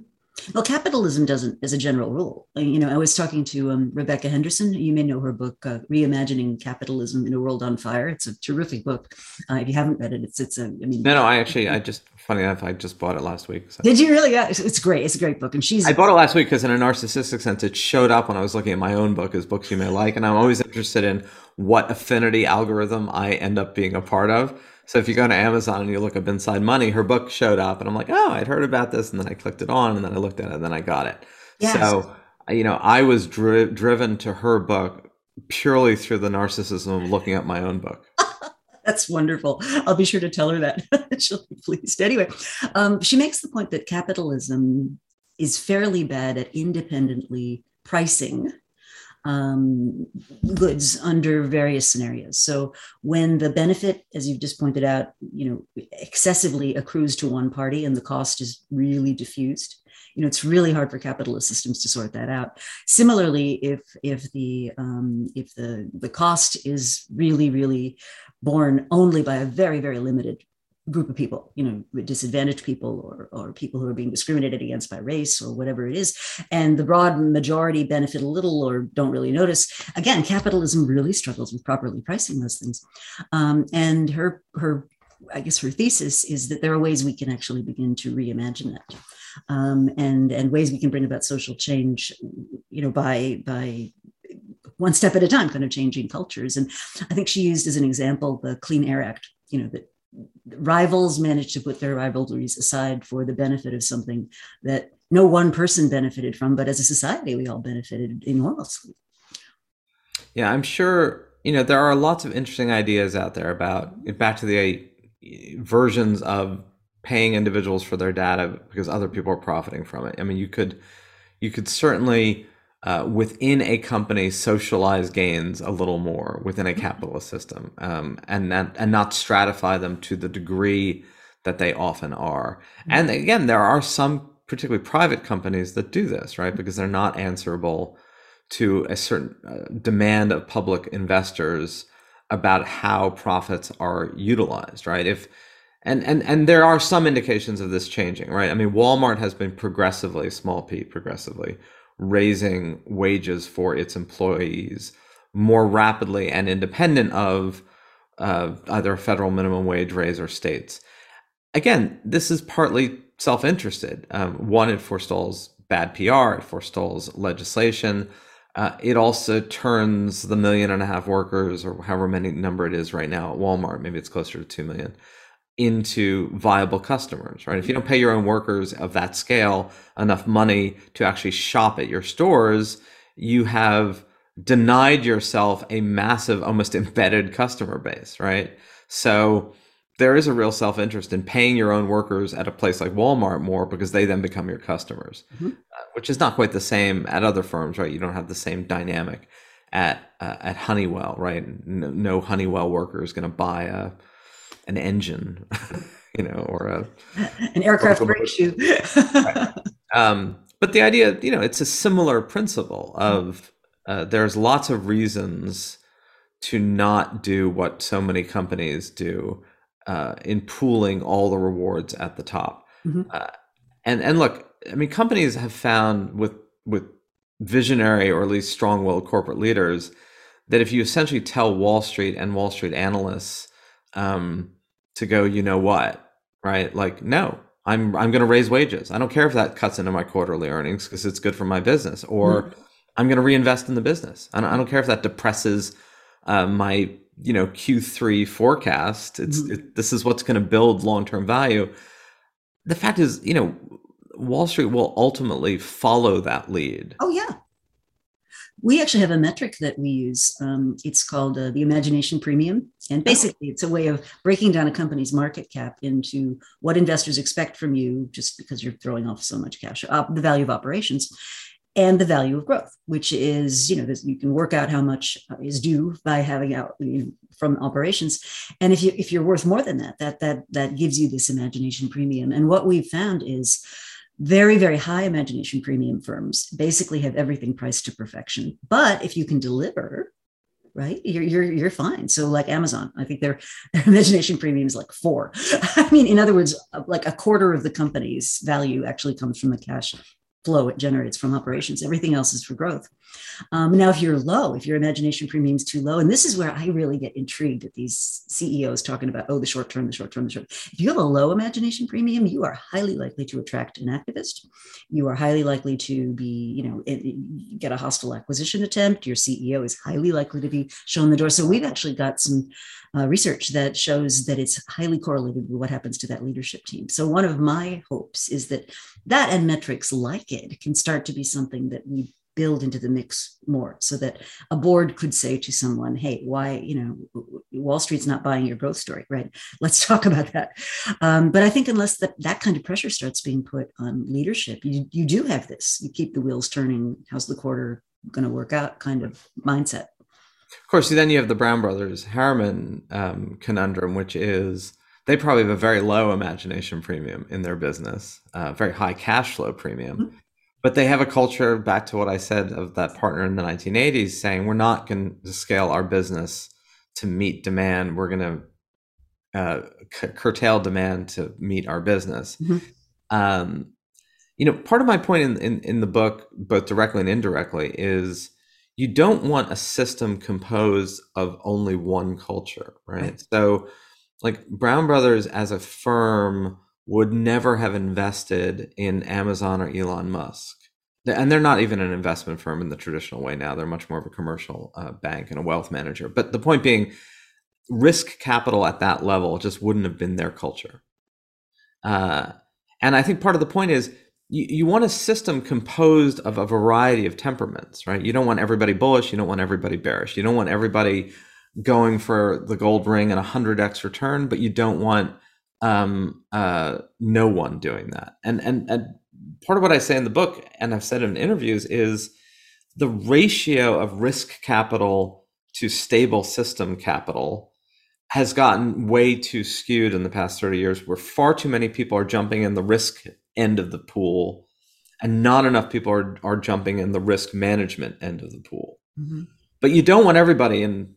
Well, capitalism doesn't, as a general rule. You know, I was talking to Rebecca Henderson. You may know her book, Reimagining Capitalism in a World on Fire. It's a terrific book. If you haven't read it, funny enough, I just bought it last week. So. Did you really? Yeah, it's great. It's a great book. And I bought it last week because in a narcissistic sense, it showed up when I was looking at my own book as books you may like. And I'm always interested in what affinity algorithm I end up being a part of. So if you go to Amazon and you look up Inside Money, her book showed up and I'm like, oh, I'd heard about this. And then I clicked it on and then I looked at it and then I got it. Yes. So, you know, I was driven to her book purely through the narcissism of looking at my own book. That's wonderful. I'll be sure to tell her that. She'll be pleased. Anyway, she makes the point that capitalism is fairly bad at independently pricing goods under various scenarios. So when the benefit, as you've just pointed out, you know, excessively accrues to one party and the cost is really diffused, you know, it's really hard for capitalist systems to sort that out. Similarly, if the cost is really, really borne only by a very, very limited group of people, you know, disadvantaged people or people who are being discriminated against by race or whatever it is, and the broad majority benefit a little or don't really notice. Again, capitalism really struggles with properly pricing those things. And her thesis is that there are ways we can actually begin to reimagine that, and ways we can bring about social change, you know, by one step at a time, kind of changing cultures. And I think she used as an example the Clean Air Act, you know, that rivals managed to put their rivalries aside for the benefit of something that no one person benefited from, but as a society, we all benefited enormously. Yeah, I'm sure, you know, there are lots of interesting ideas out there about, back to the versions of paying individuals for their data because other people are profiting from it. I mean, you could certainly, within a company, socialize gains a little more within a capitalist system, and not stratify them to the degree that they often are. And again, there are some particularly private companies that do this, right? Because they're not answerable to a certain demand of public investors about how profits are utilized, right? And there are some indications of this changing, right? I mean, Walmart has been progressively, small p, progressively, raising wages for its employees more rapidly and independent of either a federal minimum wage raise or states. Again, this is partly self-interested. One, it forestalls bad PR, it forestalls legislation. It also turns the 1.5 million workers, or however many number it is right now at Walmart, maybe it's closer to 2 million, into viable customers, right? If you don't pay your own workers of that scale enough money to actually shop at your stores, you have denied yourself a massive, almost embedded customer base, right? So there is a real self-interest in paying your own workers at a place like Walmart more because they then become your customers, which is not quite the same at other firms, right? You don't have the same dynamic at Honeywell, right? No Honeywell worker is going to buy an engine, you know, or an aircraft brake shoe. Right. But the idea, you know, it's a similar principle of there's lots of reasons to not do what so many companies do in pooling all the rewards at the top. And look, I mean, companies have found with visionary or at least strong-willed corporate leaders that if you essentially tell Wall Street and Wall Street analysts to go, you know what, right? Like, no, I'm going to raise wages. I don't care if that cuts into my quarterly earnings because it's good for my business, or I'm going to reinvest in the business. I don't care if that depresses my, you know, Q3 forecast. This is what's going to build long-term value. The fact is, you know, Wall Street will ultimately follow that lead. Oh yeah. We actually have a metric that we use. It's called the imagination premium. And basically, it's a way of breaking down a company's market cap into what investors expect from you just because you're throwing off so much cash, the value of operations and the value of growth, which is, you know, you can work out how much is due by having out, you know, from operations. And if you're worth more than that gives you this imagination premium. And what we've found is very, very high imagination premium firms basically have everything priced to perfection. But if you can deliver, right, you're fine. So like Amazon, I think their imagination premium is like 4. I mean, in other words, like 1/4 of the company's value actually comes from the cash flow it generates from operations. Everything else is for growth. Now, if you're low, if your imagination premium is too low, and this is where I really get intrigued at these CEOs talking about, oh, the short term. If you have a low imagination premium, you are highly likely to attract an activist. You are highly likely to be, you know, get a hostile acquisition attempt. Your CEO is highly likely to be shown the door. So we've actually got some research that shows that it's highly correlated with what happens to that leadership team. So one of my hopes is that and metrics like it can start to be something that we build into the mix more, so that a board could say to someone, hey, why, you know, Wall Street's not buying your growth story, right? Let's talk about that. But I think unless that kind of pressure starts being put on leadership, you do have this, you keep the wheels turning, how's the quarter going to work out kind of mindset. Of course, then you have the Brown Brothers Harriman conundrum, which is they probably have a very low imagination premium in their business, very high cash flow premium. Mm-hmm. But they have a culture, back to what I said of that partner in the 1980s, saying we're not going to scale our business to meet demand. We're going to curtail demand to meet our business. Mm-hmm. You know, part of my point in the book, both directly and indirectly, is you don't want a system composed of only one culture, right? So like Brown Brothers as a firm would never have invested in Amazon or Elon Musk. And they're not even an investment firm in the traditional way now. They're much more of a commercial bank and a wealth manager. But the point being, risk capital at that level just wouldn't have been their culture. And I think part of the point is you want a system composed of a variety of temperaments, right? You don't want everybody bullish. You don't want everybody bearish. You don't want everybody going for the gold ring and 100x return, but you don't want no one doing that. And part of what I say in the book, and I've said in interviews, is the ratio of risk capital to stable system capital has gotten way too skewed in the past 30 years, where far too many people are jumping in the risk end of the pool and not enough people are jumping in the risk management end of the pool. Mm-hmm. But you don't want everybody in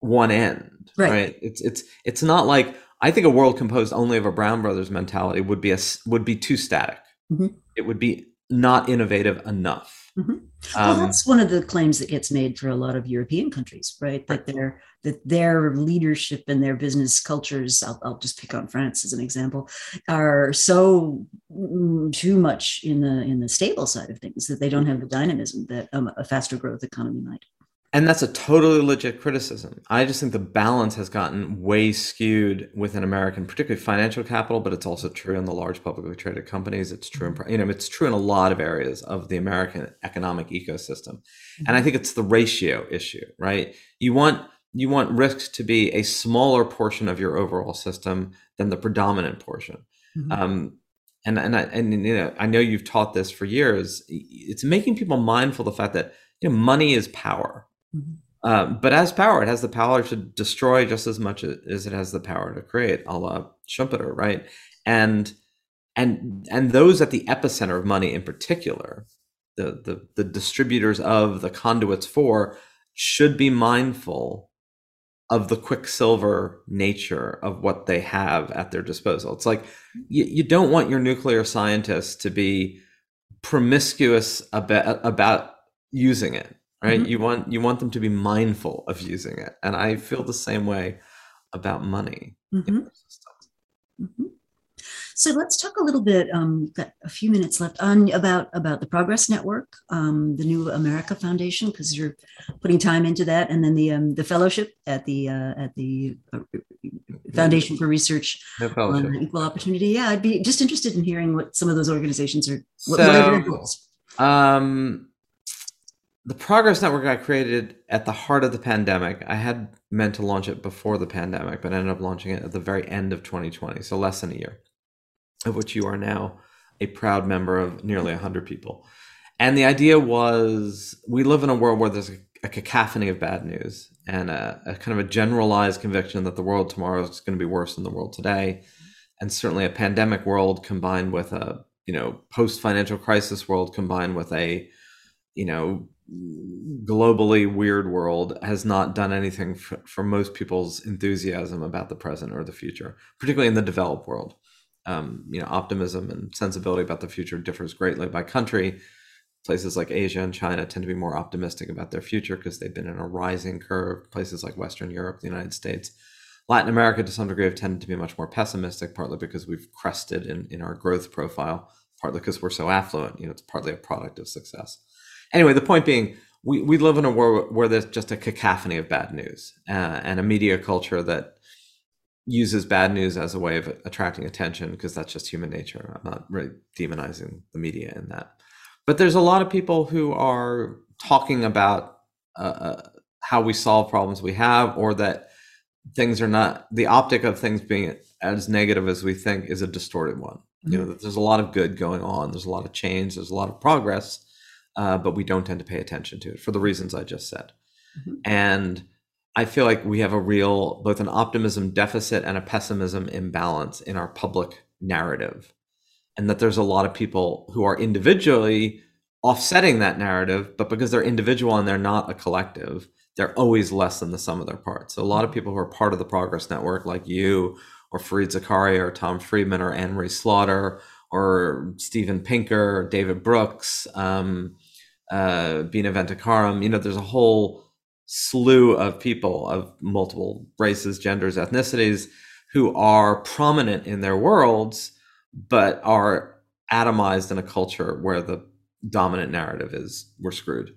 one end, right? It's not like, I think a world composed only of a Brown Brothers mentality would be too static. Mm-hmm. It would be not innovative enough. Mm-hmm. Well, that's one of the claims that gets made for a lot of European countries, right? That their leadership and their business cultures, I'll just pick on France as an example, are so too much in the stable side of things that they don't have the dynamism that a faster growth economy might. And that's a totally legit criticism. I just think the balance has gotten way skewed within American, particularly financial capital, but it's also true in the large publicly traded companies. It's true in, you know, it's true in a lot of areas of the American economic ecosystem. And I think it's the ratio issue, right? You want risks to be a smaller portion of your overall system than the predominant portion. Mm-hmm. And you know, I know you've taught this for years. It's making people mindful of the fact that, you know, money is power. Mm-hmm. But as power, it has the power to destroy just as much as it has the power to create, a la Schumpeter, right? And those at the epicenter of money in particular, the distributors of, the conduits for, should be mindful of the quicksilver nature of what they have at their disposal. It's like, you don't want your nuclear scientists to be promiscuous about using it. Right. Mm-hmm. You want them to be mindful of using it. And I feel the same way about money. Mm-hmm. Mm-hmm. So let's talk a little bit, got a few minutes left, on about the Progress Network, the New America Foundation, because you're putting time into that. And then the fellowship at the Foundation for Research on Equal Opportunity. Yeah, I'd be just interested in hearing what some of those organizations are. What are their goals? The Progress Network I created at the heart of the pandemic. I had meant to launch it before the pandemic, but I ended up launching it at the very end of 2020, so less than a year, of which you are now a proud member of nearly 100 people. And the idea was, we live in a world where there's a cacophony of bad news and a kind of a generalized conviction that the world tomorrow is going to be worse than the world today. And certainly a pandemic world combined with a, you know, post-financial crisis world combined with a, you know, globally weird world has not done anything for most people's enthusiasm about the present or the future, particularly in the developed world. You know, optimism and sensibility about the future differs greatly by country. Places like Asia and China tend to be more optimistic about their future because they've been in a rising curve. Places like Western Europe, the United States, Latin America to some degree have tended to be much more pessimistic, partly because we've crested in our growth profile, partly because we're so affluent. You know, it's partly a product of success. Anyway, the point being, we live in a world where there's just a cacophony of bad news and a media culture that uses bad news as a way of attracting attention because that's just human nature. I'm not really demonizing the media in that. But there's a lot of people who are talking about how we solve problems we have, or that things are not, the optic of things being as negative as we think is a distorted one. Mm-hmm. You know, there's a lot of good going on. There's a lot of change. There's a lot of progress. But we don't tend to pay attention to it for the reasons I just said. Mm-hmm. And I feel like we have a real, both an optimism deficit and a pessimism imbalance in our public narrative. And that there's a lot of people who are individually offsetting that narrative, but because they're individual and they're not a collective, they're always less than the sum of their parts. So a lot of people who are part of the Progress Network, like you, or Fareed Zakaria, or Tom Friedman, or Anne-Marie Slaughter, or Steven Pinker, or David Brooks, Bina Ventikaram, you know, there's a whole slew of people of multiple races, genders, ethnicities who are prominent in their worlds, but are atomized in a culture where the dominant narrative is we're screwed.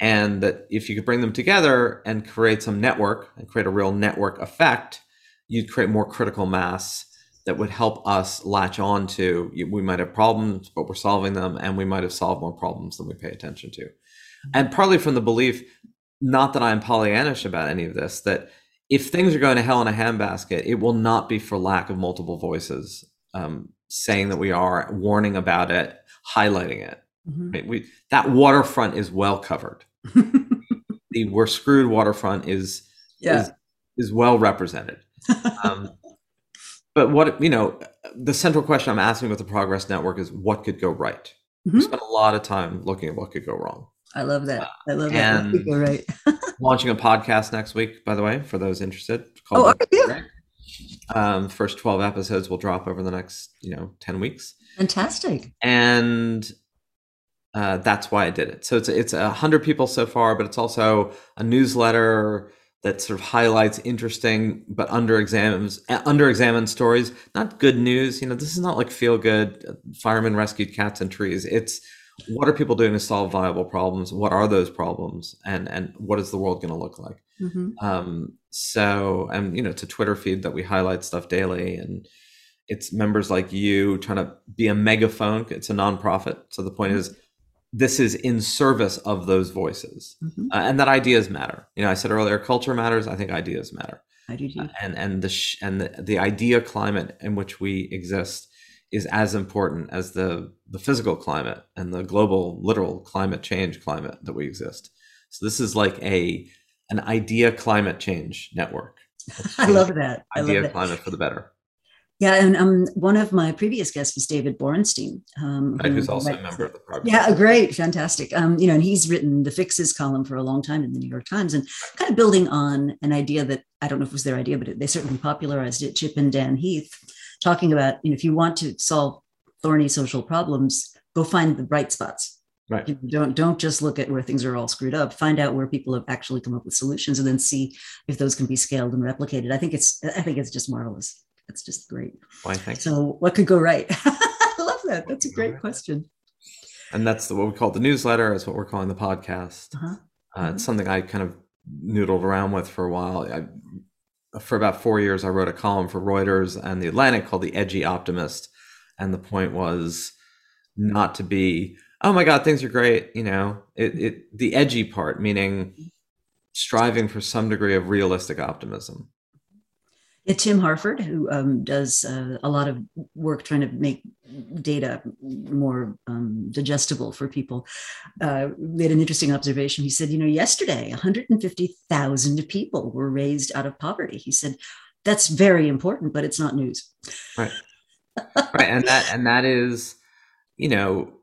And that if you could bring them together and create some network and create a real network effect, you'd create more critical mass that would help us latch on to, we might have problems, but we're solving them, and we might have solved more problems than we pay attention to. And partly from the belief, not that I'm Pollyannish about any of this, that if things are going to hell in a handbasket, it will not be for lack of multiple voices saying that we are, warning about it, highlighting it. Mm-hmm. Right? That waterfront is well covered. The we're screwed waterfront is well represented. But what, you know, the central question I'm asking with the Progress Network is what could go right? Mm-hmm. We spent a lot of time looking at what could go wrong. I love that. I love that. What could go right. Launching a podcast next week, by the way, for those interested. Oh, yeah. First 12 episodes will drop over the next, 10 weeks. Fantastic. And that's why I did it. So it's 100 people so far, but it's also a newsletter that sort of highlights interesting but underexamined stories. Not good news. This is not like feel good. Firemen rescued cats and trees. It's what are people doing to solve viable problems? What are those problems? And what is the world going to look like? Mm-hmm. It's a Twitter feed that we highlight stuff daily, and it's members like you trying to be a megaphone. It's a nonprofit. So the point is, this is in service of those voices, mm-hmm. And that ideas matter. I said earlier, culture matters. I think ideas matter. I do too. And the idea climate in which we exist is as important as the physical climate and the global literal climate change climate that we exist. So this is like an idea climate change network. I love that. Idea climate for the better. Yeah, and one of my previous guests was David Borenstein. Who's also a member of the Progress. Yeah, great, fantastic. And he's written the Fixes column for a long time in the New York Times, and kind of building on an idea that, I don't know if it was their idea, but they certainly popularized it, Chip and Dan Heath, talking about, if you want to solve thorny social problems, go find the bright spots. Right. Don't just look at where things are all screwed up. Find out where people have actually come up with solutions, and then see if those can be scaled and replicated. I think it's just marvelous. That's just great. Well, so what could go right? I love that. That's a great question. And that's what we call the newsletter. It's what we're calling the podcast. Uh-huh. It's something I kind of noodled around with for a while. For about 4 years, I wrote a column for Reuters and The Atlantic called The Edgy Optimist. And the point was not to be, oh my God, things are great. The edgy part, meaning striving for some degree of realistic optimism. Yeah, Tim Harford, who does a lot of work trying to make data more digestible for people, made an interesting observation. He said, yesterday, 150,000 people were raised out of poverty. He said, that's very important, but it's not news. Right. Right. And that is, there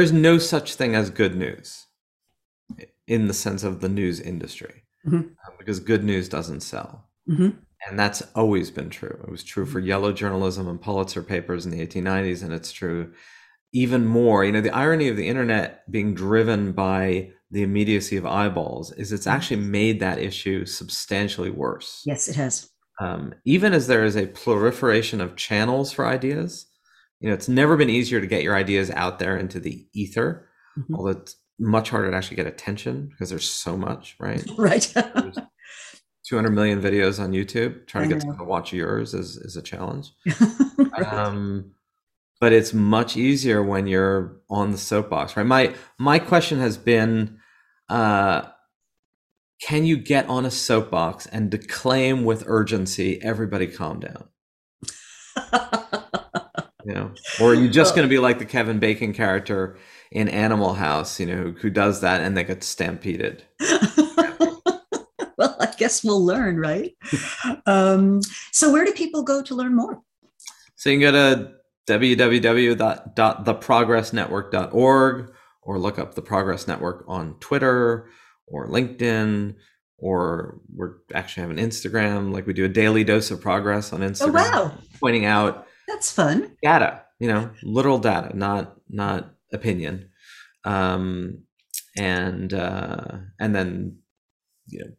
is no such thing as good news in the sense of the news industry. Mm-hmm. Because good news doesn't sell. Mm-hmm. And that's always been true. It was true for yellow journalism and Pulitzer papers in the 1890s. And it's true even more. The irony of the internet being driven by the immediacy of eyeballs is it's actually made that issue substantially worse. Yes, it has. Even as there is a proliferation of channels for ideas, it's never been easier to get your ideas out there into the ether, mm-hmm. although it's much harder to actually get attention because there's so much, right? Right. 200 million videos on YouTube. Trying to get someone to watch yours is a challenge. Right. But it's much easier when you're on the soapbox, right? My question has been, can you get on a soapbox and declaim with urgency, everybody calm down? Or are you just going to be like the Kevin Bacon character in Animal House, who does that and they get stampeded? guess we'll learn, right? So where do people go to learn more? So you can go to www.theprogressnetwork.org or look up The Progress Network on Twitter or LinkedIn, or we're actually have an Instagram. Like we do a daily dose of progress on Instagram. Oh, wow. Pointing out. That's fun. Data, you know, literal data, not opinion. And then, you know,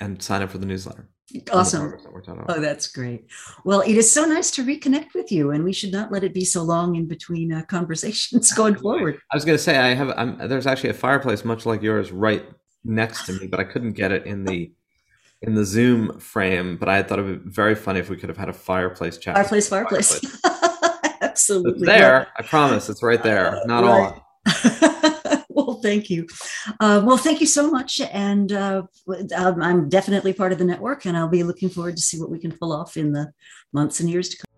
and sign up for the newsletter. Awesome. Oh, that's great. Well, it is so nice to reconnect with you, and we should not let it be so long in between conversations going forward. I was going to say, there's actually a fireplace much like yours right next to me, but I couldn't get it in the Zoom frame, but I thought it would be very funny if we could have had a fireplace chat. Fireplace. Absolutely. It's there. Yeah. I promise. It's right there. Not right. All. Well, thank you. Well, thank you so much. And I'm definitely part of the network, and I'll be looking forward to see what we can pull off in the months and years to come.